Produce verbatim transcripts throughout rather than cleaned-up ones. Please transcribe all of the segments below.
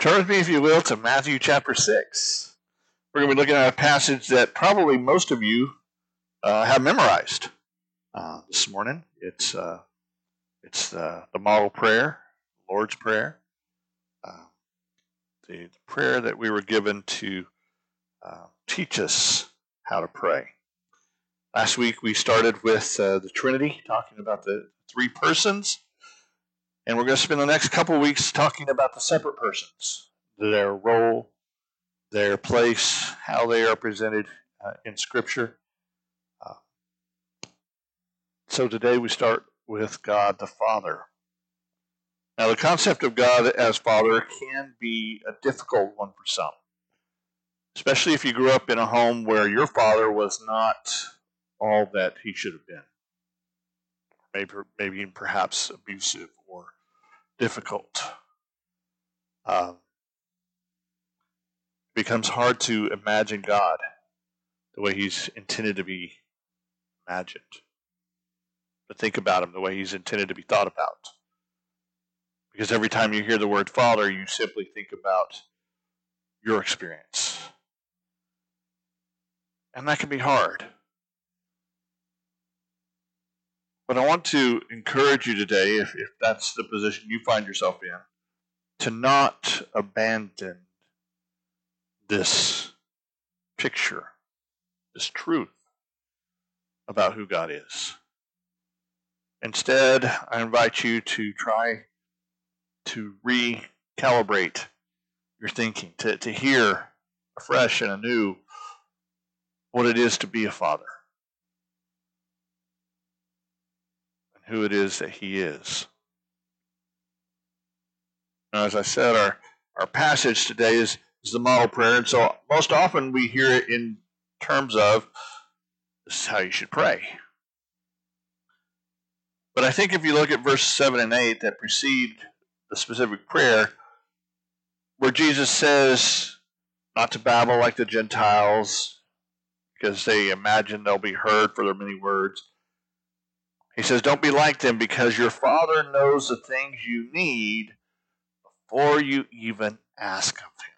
Turn with me, if you will, to Matthew chapter six. We're going to be looking at a passage that probably most of you uh, have memorized uh, this morning. It's uh, it's uh, the model prayer, the Lord's Prayer, uh, the, the prayer that we were given to uh, teach us how to pray. Last week we started with uh, the Trinity, talking about the three persons. And we're going to spend the next couple of weeks talking about the separate persons, their role, their place, how they are presented uh, in Scripture. Uh, so today we start with God the Father. Now, the concept of God as Father can be a difficult one for some, especially if you grew up in a home where your father was not all that he should have been. Maybe, maybe perhaps abusive or difficult. Um, it becomes hard to imagine God the way he's intended to be imagined. But think about him the way he's intended to be thought about. Because every time you hear the word Father, you simply think about your experience. And that can be hard. But I want to encourage you today, if, if that's the position you find yourself in, to not abandon this picture, this truth about who God is. Instead, I invite you to try to recalibrate your thinking, to, to hear afresh and anew what it is to be a father. Who it is that he is. Now, as I said, our, our passage today is, is the model prayer, and so most often we hear it in terms of, this is how you should pray. But I think if you look at verse seven and eight that precede the specific prayer, where Jesus says not to babble like the Gentiles, because they imagine they'll be heard for their many words. He says, don't be like them, because your Father knows the things you need before you even ask of him.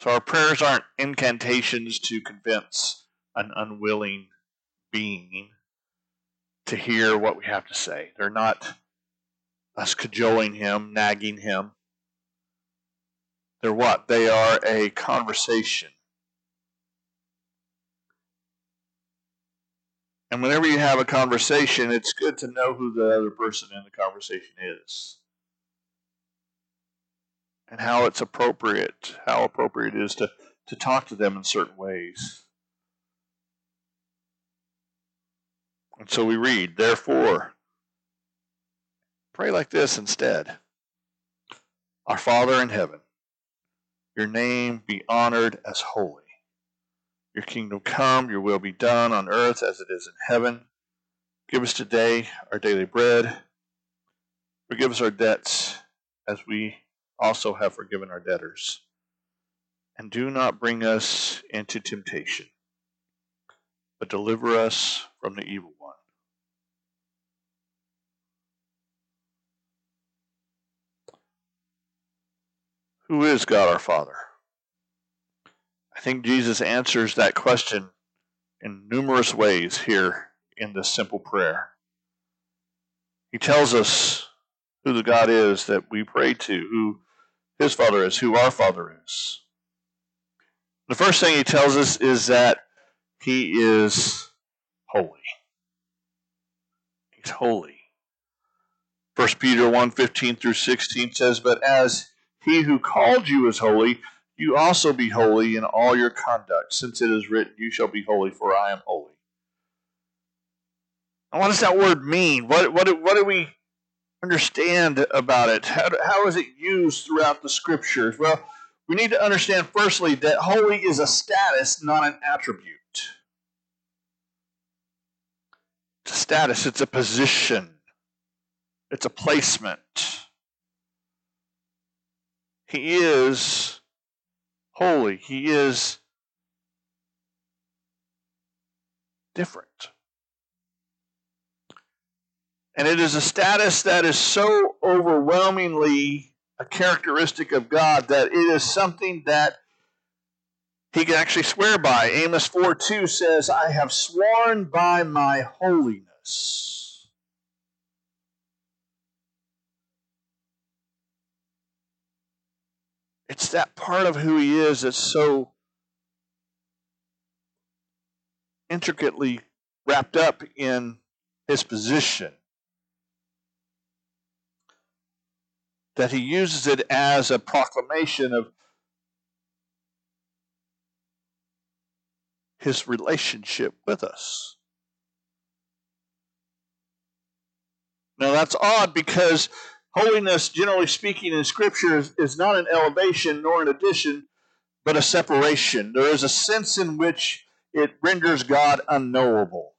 So our prayers aren't incantations to convince an unwilling being to hear what we have to say. They're not us cajoling him, nagging him. They're what? They are a conversation. And whenever you have a conversation, it's good to know who the other person in the conversation is and how it's appropriate, how appropriate it is to, to talk to them in certain ways. And so we read, therefore, pray like this instead. Our Father in heaven, your name be honored as holy. Your kingdom come, your will be done on earth as it is in heaven. Give us today our daily bread. Forgive us our debts as we also have forgiven our debtors. And do not bring us into temptation, but deliver us from the evil one. Who is God our Father? I think Jesus answers that question in numerous ways here in this simple prayer. He tells us who the God is that we pray to, who his Father is, who our Father is. The first thing he tells us is that he is holy. He's holy. First Peter one fifteen through sixteen says, but as he who called you is holy, you also be holy in all your conduct, since it is written, you shall be holy, for I am holy. Now, what does that word mean? What, what, what do we understand about it? How, how is it used throughout the Scriptures? Well, we need to understand, firstly, that holy is a status, not an attribute. It's a status. It's a position. It's a placement. He is holy. He is different. And it is a status that is so overwhelmingly a characteristic of God that it is something that he can actually swear by. Amos four two says, I have sworn by my holiness. It's that part of who he is that's so intricately wrapped up in his position that he uses it as a proclamation of his relationship with us. Now that's odd, because holiness, generally speaking, in Scripture is, is not an elevation nor an addition, but a separation. There is a sense in which it renders God unknowable.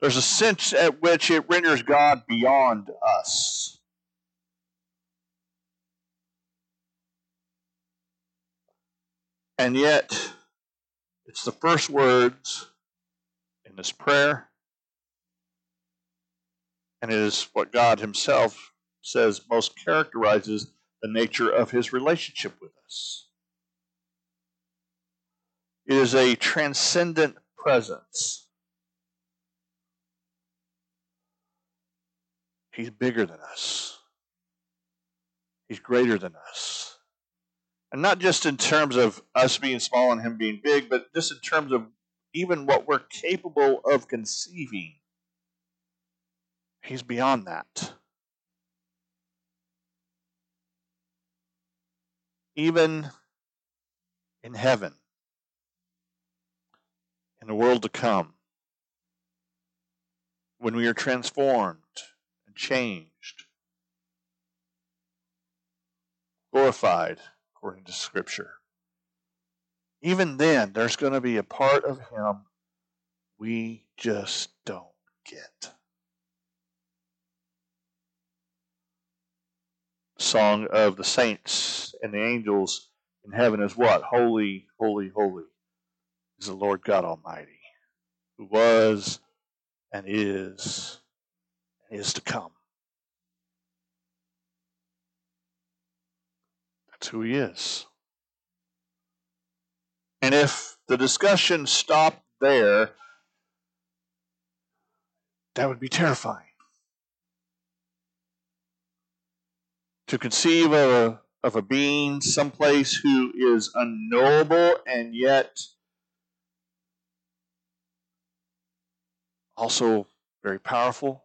There's a sense at which it renders God beyond us. And yet, it's the first words in this prayer, and it is what God himself says most characterizes the nature of his relationship with us. It is a transcendent presence. He's bigger than us. He's greater than us. And not just in terms of us being small and him being big, but just in terms of even what we're capable of conceiving. He's beyond that. Even in heaven, in the world to come, when we are transformed and changed, glorified, according to Scripture, even then, there's going to be a part of him we just don't get. The song of the saints and the angels in heaven is what? Holy, holy, holy is the Lord God Almighty, who was and is and is to come. Who he is. And if the discussion stopped there, that would be terrifying. To conceive of a, of a being someplace who is unknowable and yet also very powerful,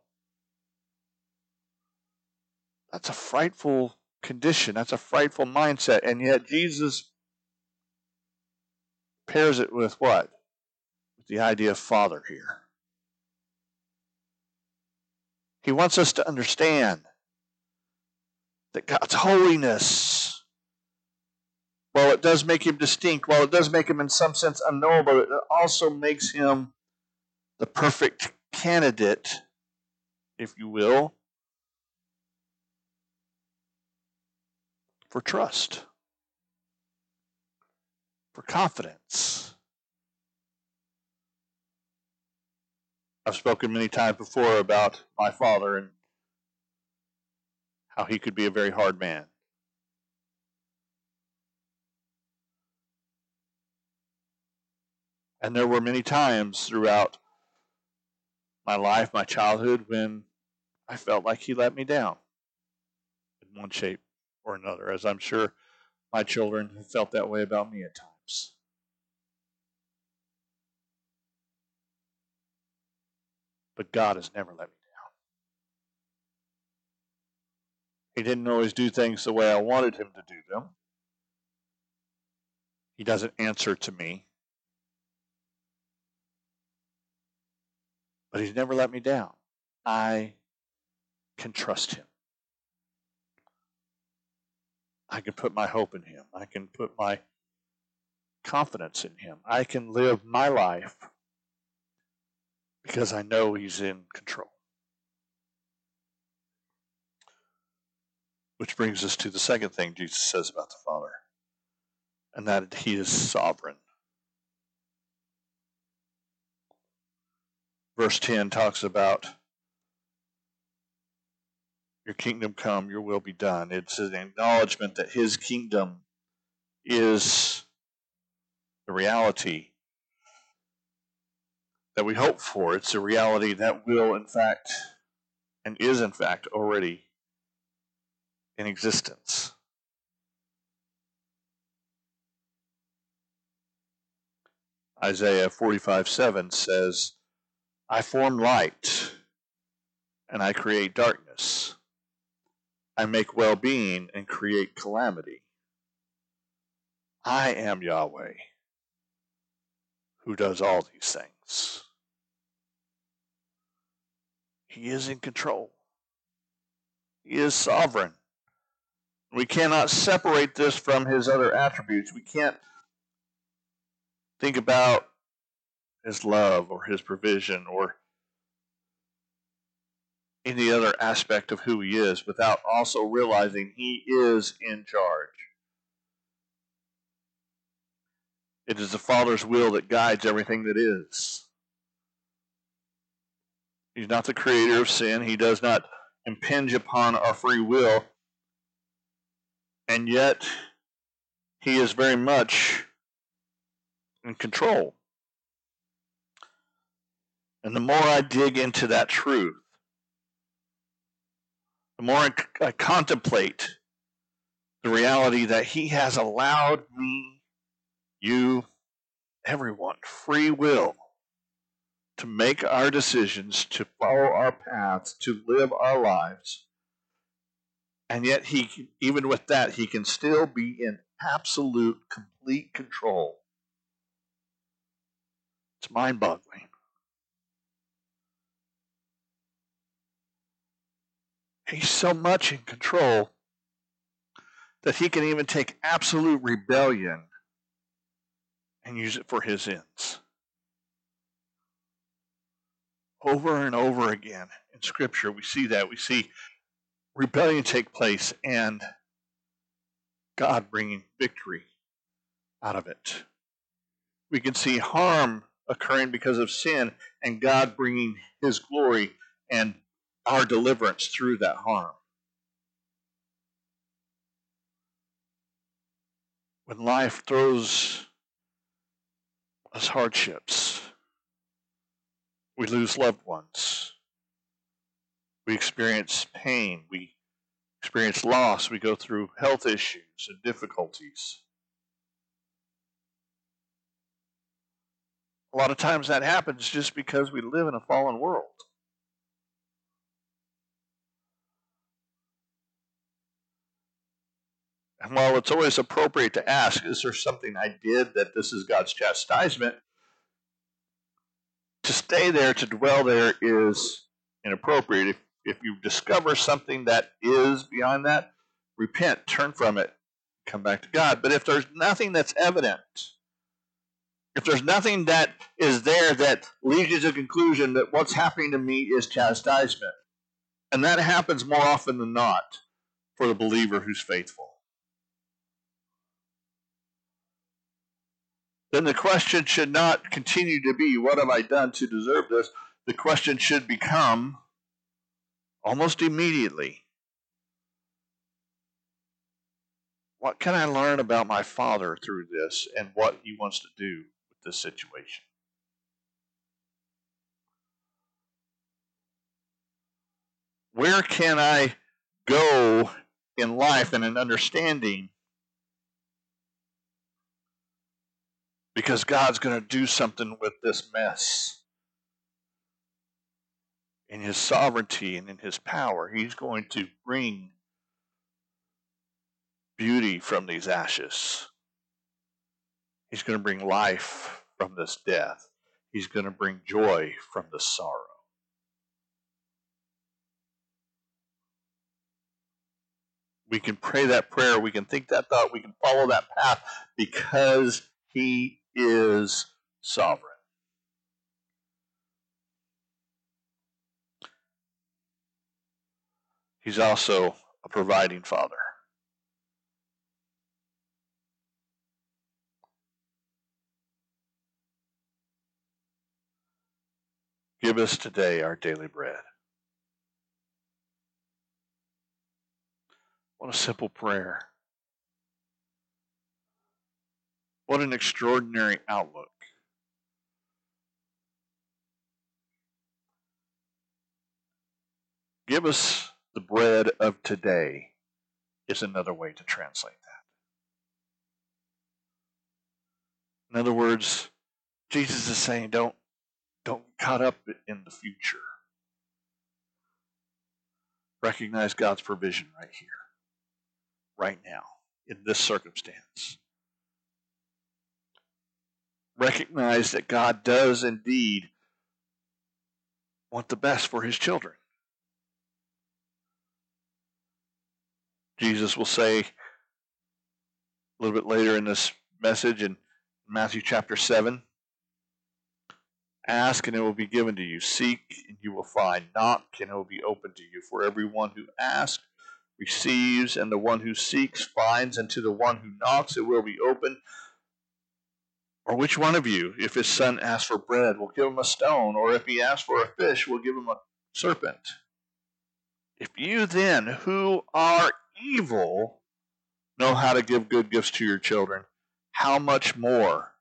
that's a frightful condition. That's a frightful mindset. And yet Jesus pairs it with what? With the idea of Father here. He wants us to understand that God's holiness, while it does make him distinct, while it does make him in some sense unknowable, it also makes him the perfect candidate, if you will, for trust, for confidence. I've spoken many times before about my father and how he could be a very hard man. And there were many times throughout my life, my childhood, when I felt like he let me down in one shape or another, as I'm sure my children have felt that way about me at times. But God has never let me down. He didn't always do things the way I wanted him to do them. He doesn't answer to me. But he's never let me down. I can trust him. I can put my hope in him. I can put my confidence in him. I can live my life because I know he's in control. Which brings us to the second thing Jesus says about the Father, and that he is sovereign. Verse ten talks about your kingdom come, your will be done. It's an acknowledgement that his kingdom is the reality that we hope for. It's a reality that will, in fact, and is, in fact, already in existence. Isaiah forty-five seven says, I form light, and I create darkness. I make well-being and create calamity. I am Yahweh, who does all these things. He is in control. He is sovereign. We cannot separate this from his other attributes. We can't think about his love or his provision or any other aspect of who he is without also realizing he is in charge. It is the Father's will that guides everything that is. He's not the creator of sin. He does not impinge upon our free will. And yet, he is very much in control. And the more I dig into that truth, the more I, I contemplate the reality that he has allowed me, you, everyone, free will to make our decisions, to follow our paths, to live our lives. And yet, he, even with that, he can still be in absolute, complete control. It's mind-boggling. He's so much in control that he can even take absolute rebellion and use it for his ends. Over and over again in Scripture, we see that. We see rebellion take place and God bringing victory out of it. We can see harm occurring because of sin and God bringing his glory and our deliverance through that harm. When life throws us hardships, we lose loved ones. We experience pain. We experience loss. We go through health issues and difficulties. A lot of times that happens just because we live in a fallen world. And while it's always appropriate to ask, is there something I did that this is God's chastisement? To stay there, to dwell there is inappropriate. If, if you discover something that is beyond that, repent, turn from it, come back to God. But if there's nothing that's evident, if there's nothing that is there that leads you to the conclusion that what's happening to me is chastisement, and that happens more often than not for the believer who's faithful, then the question should not continue to be, what have I done to deserve this? The question should become, almost immediately, what can I learn about my Father through this and what he wants to do with this situation? Where can I go in life and in understanding? Because God's going to do something with this mess. In his sovereignty and in his power, he's going to bring beauty from these ashes. He's going to bring life from this death. He's going to bring joy from this sorrow. We can pray that prayer. We can think that thought. We can follow that path because he is sovereign. He's also a providing Father. Give us today our daily bread. What a simple prayer. What an extraordinary outlook. Give us the bread of today is another way to translate that. In other words, Jesus is saying, don't, don't get caught up in the future. Recognize God's provision right here, right now, in this circumstance. Recognize that God does indeed want the best for his children. Jesus will say a little bit later in this message in Matthew chapter seven, ask and it will be given to you. Seek and you will find. Knock and it will be opened to you. For everyone who asks receives, and the one who seeks finds, and to the one who knocks it will be opened. Or which one of you, if his son asks for bread, will give him a stone? Or if he asks for a fish, will give him a serpent? If you then, who are evil, know how to give good gifts to your children, how much more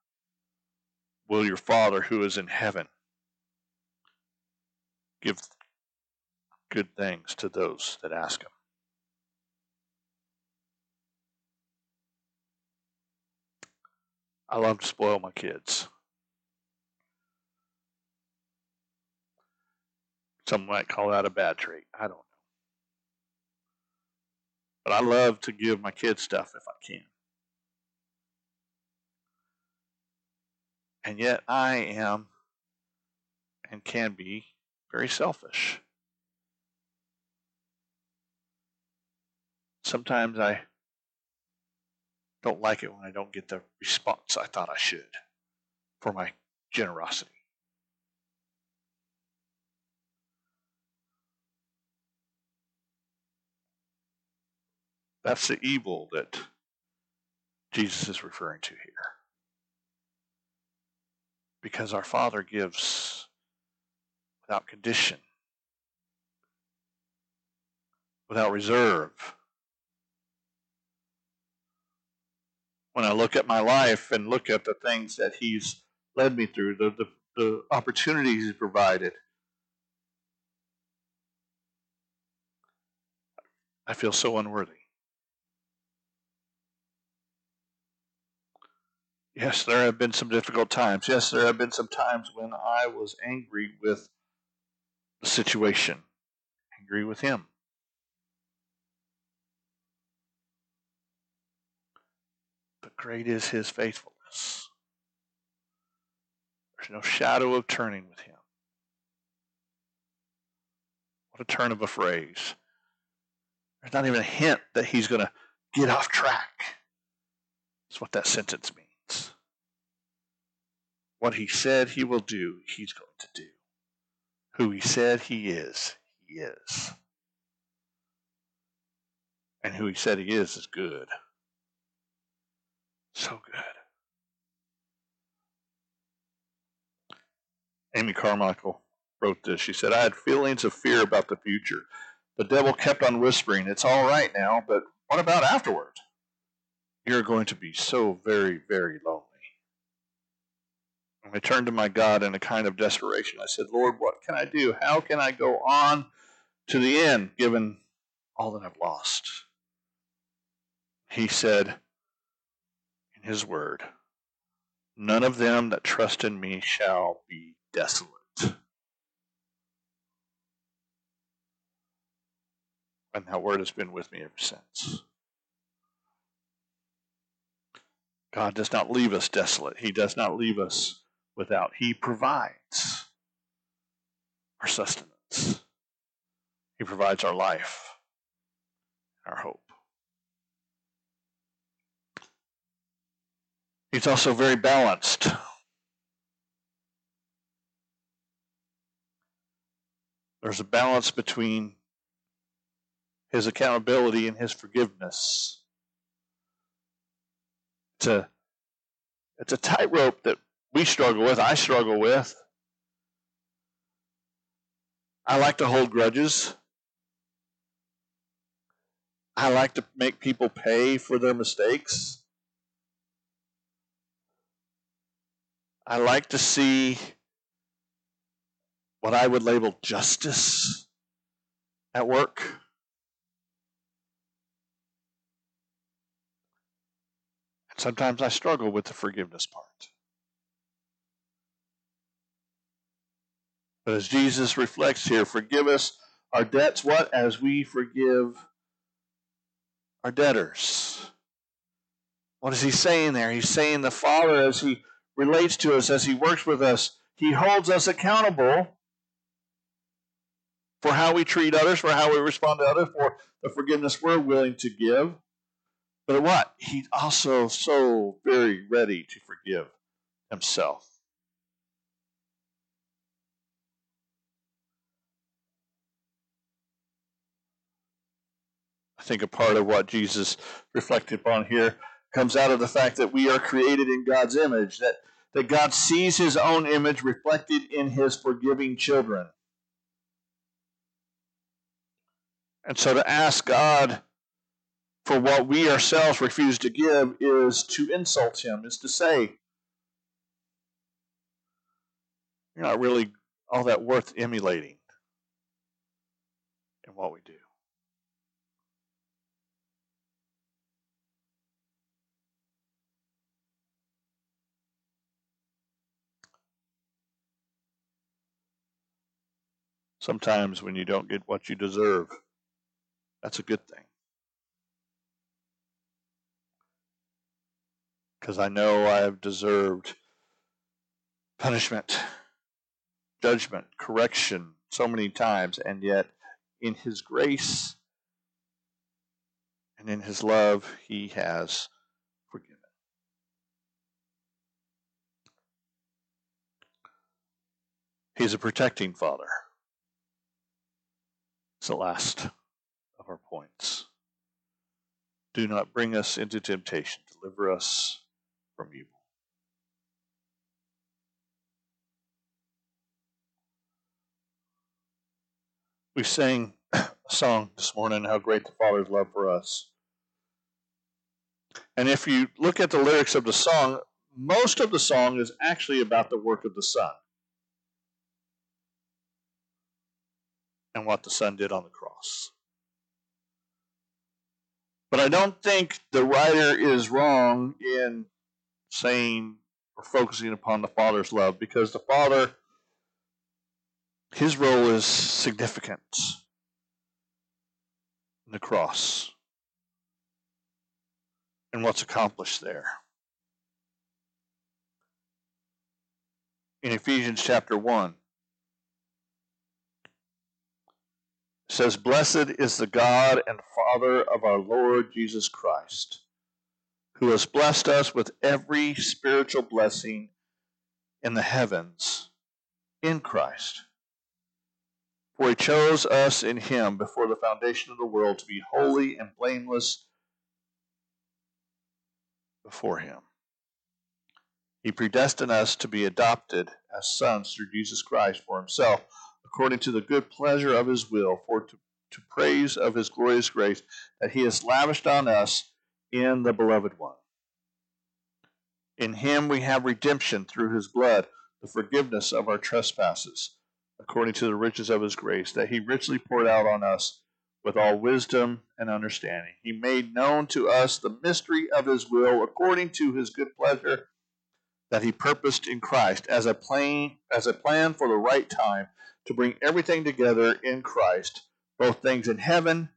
will your Father who is in heaven give good things to those that ask him? I love to spoil my kids. Some might call that a bad trait. I don't know. But I love to give my kids stuff if I can. And yet I am and can be very selfish. Sometimes I don't like it when I don't get the response I thought I should for my generosity. That's the evil that Jesus is referring to here. Because our Father gives without condition, without reserve. When I look at my life and look at the things that he's led me through, the, the, the opportunities he's provided, I feel so unworthy. Yes, there have been some difficult times. Yes, there have been some times when I was angry with the situation, angry with him. But great is his faithfulness. There's no shadow of turning with him. What a turn of a phrase. There's not even a hint that he's going to get off track. That's what that sentence means. What he said he will do, he's going to do. Who he said he is, he is. And who he said he is is good. So good. Amy Carmichael wrote this. She said, I had feelings of fear about the future. The devil kept on whispering, it's all right now, but what about afterward? You're going to be so very, very lonely. I turned to my God in a kind of desperation. I said, Lord, what can I do? How can I go on to the end, given all that I've lost? He said in his word, none of them that trust in me shall be desolate. And that word has been with me ever since. God does not leave us desolate. He does not leave us without. He provides our sustenance. He provides our life, our hope. He's also very balanced. There's a balance between his accountability and his forgiveness. It's a, it's a tightrope that we struggle with, I struggle with. I like to hold grudges. I like to make people pay for their mistakes. I like to see what I would label justice at work. And sometimes I struggle with the forgiveness part. But as Jesus reflects here, forgive us our debts, what? As we forgive our debtors. What is he saying there? He's saying the Father, as he relates to us, as he works with us, he holds us accountable for how we treat others, for how we respond to others, for the forgiveness we're willing to give. But what? He's also so very ready to forgive himself. I think a part of what Jesus reflected upon here comes out of the fact that we are created in God's image, that, that God sees his own image reflected in his forgiving children. And so to ask God for what we ourselves refuse to give is to insult him, is to say, you're not really all that worth emulating in what we do. Sometimes when you don't get what you deserve, that's a good thing. Because I know I have deserved punishment, judgment, correction so many times, and yet in his grace and in his love, he has forgiven. He's a protecting Father. It's the last of our points. Do not bring us into temptation. Deliver us from evil. We sang a song this morning, How Great the Father's Love for Us. And if you look at the lyrics of the song, most of the song is actually about the work of the Son. And what the Son did on the cross. But I don't think the writer is wrong in saying or focusing upon the Father's love, because the Father, his role is significant in the cross and what's accomplished there. In Ephesians chapter one, it says, blessed is the God and Father of our Lord Jesus Christ, who has blessed us with every spiritual blessing in the heavens in Christ. For he chose us in him before the foundation of the world to be holy and blameless before him. He predestined us to be adopted as sons through Jesus Christ for himself, according to the good pleasure of his will, for to, to praise of his glorious grace that he has lavished on us in the Beloved One. In him we have redemption through his blood, the forgiveness of our trespasses, according to the riches of his grace that he richly poured out on us with all wisdom and understanding. He made known to us the mystery of his will, according to his good pleasure that he purposed in Christ as a plan, as a plan for the right time, to bring everything together in Christ, both things in heaven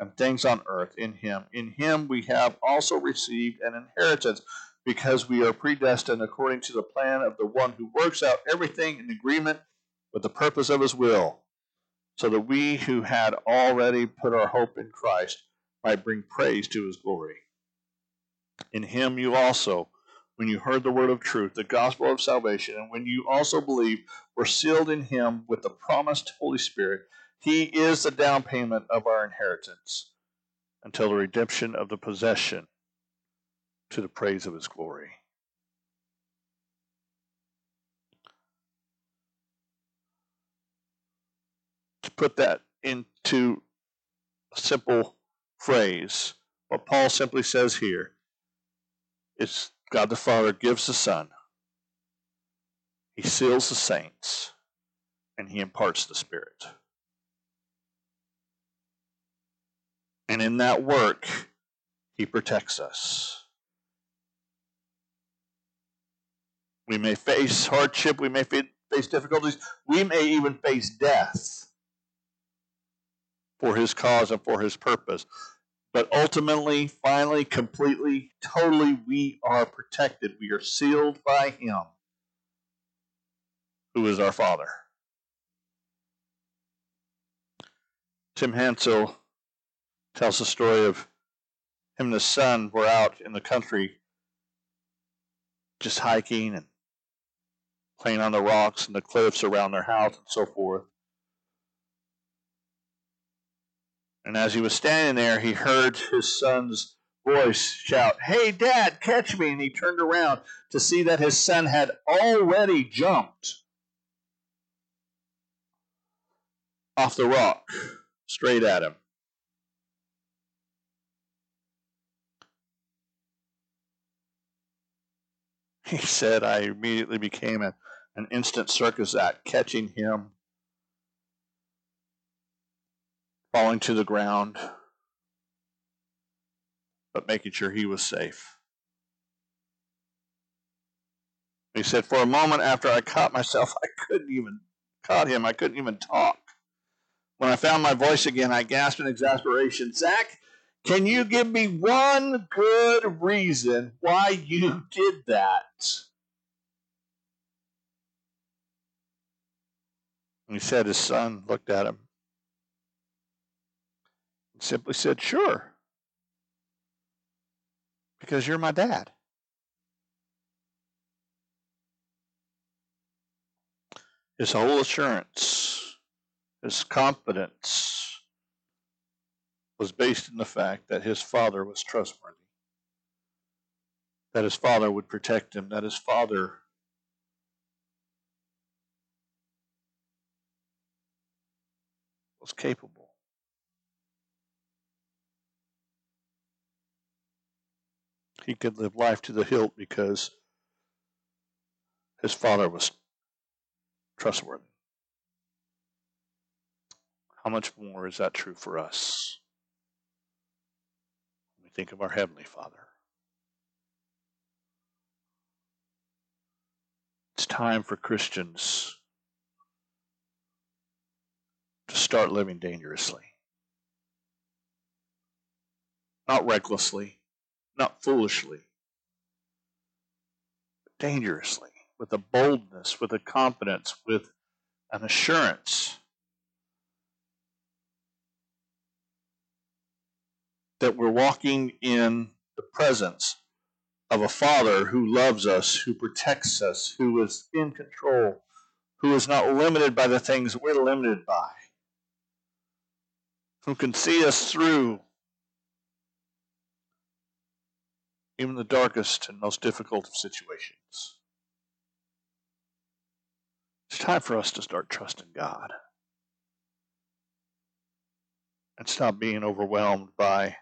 and things on earth in him. In him we have also received an inheritance, because we are predestined according to the plan of the one who works out everything in agreement with the purpose of his will, so that we who had already put our hope in Christ might bring praise to his glory. In him you also, when you heard the word of truth, the gospel of salvation, and when you also believed, were sealed in him with the promised Holy Spirit. He is the down payment of our inheritance until the redemption of the possession to the praise of his glory. To put that into a simple phrase, what Paul simply says here, is God the Father gives the Son, He seals the saints, and He imparts the Spirit. And in that work, He protects us. We may face hardship, we may face difficulties, we may even face death for His cause and for His purpose. But ultimately, finally, completely, totally, we are protected. We are sealed by Him, who is our Father. Tim Hansel tells the story of him and his son were out in the country just hiking and playing on the rocks and the cliffs around their house and so forth. And as he was standing there, he heard his son's voice shout, "Hey, Dad, catch me!" And he turned around to see that his son had already jumped off the rock, straight at him. He said, "I immediately became a, an instant circus act, catching him, falling to the ground, but making sure he was safe." He said, "For a moment after I caught myself, I couldn't even, caught him, I couldn't even talk. When I found my voice again, I gasped in exasperation, 'Zach, can you give me one good reason why you did that?'" And he said his son looked at him, simply said, "Sure, because you're my dad." His whole assurance, his confidence was based in the fact that his father was trustworthy, that his father would protect him, that his father was capable. He could live life to the hilt because his father was trustworthy. How much more is that true for us when we think of our Heavenly Father? It's time for Christians to start living dangerously, not recklessly, not foolishly, but dangerously, with a boldness, with a confidence, with an assurance that we're walking in the presence of a Father who loves us, who protects us, who is in control, who is not limited by the things we're limited by, who can see us through even the darkest and most difficult of situations. It's time for us to start trusting God and stop being overwhelmed by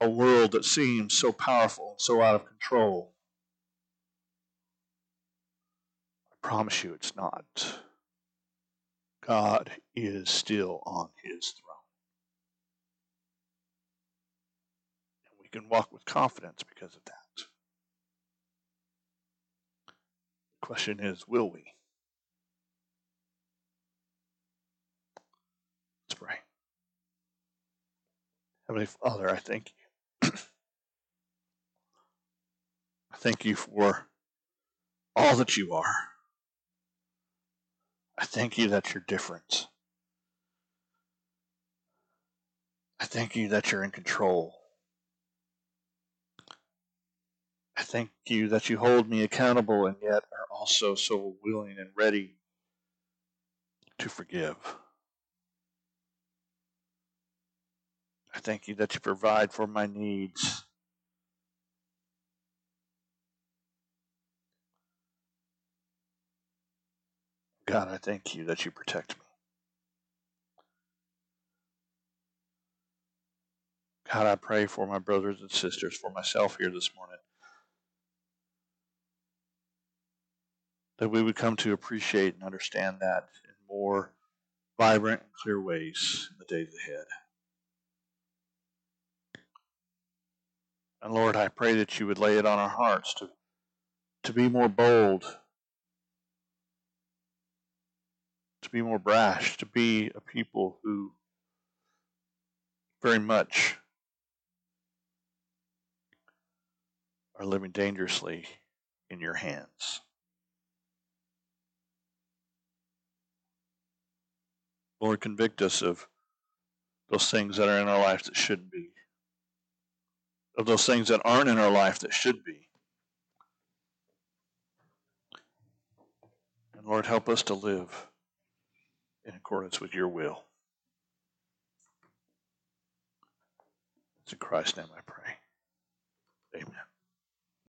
a world that seems so powerful and so out of control. I promise you it's not. God is still on His throne. We can walk with confidence because of that. The question is, will we? Let's pray. Heavenly Father, I thank You. I thank You for all that You are. I thank You that You're different. I thank You that You're in control. I thank You that You hold me accountable and yet are also so willing and ready to forgive. I thank You that You provide for my needs. God, I thank You that You protect me. God, I pray for my brothers and sisters, for myself here this morning, that we would come to appreciate and understand that in more vibrant and clear ways in the days ahead. And Lord, I pray that you would lay it on our hearts to, to be more bold, to be more brash, to be a people who very much are living dangerously in your hands. Lord, convict us of those things that are in our life that shouldn't be, of those things that aren't in our life that should be. And Lord, help us to live in accordance with your will. It's in Christ's name I pray.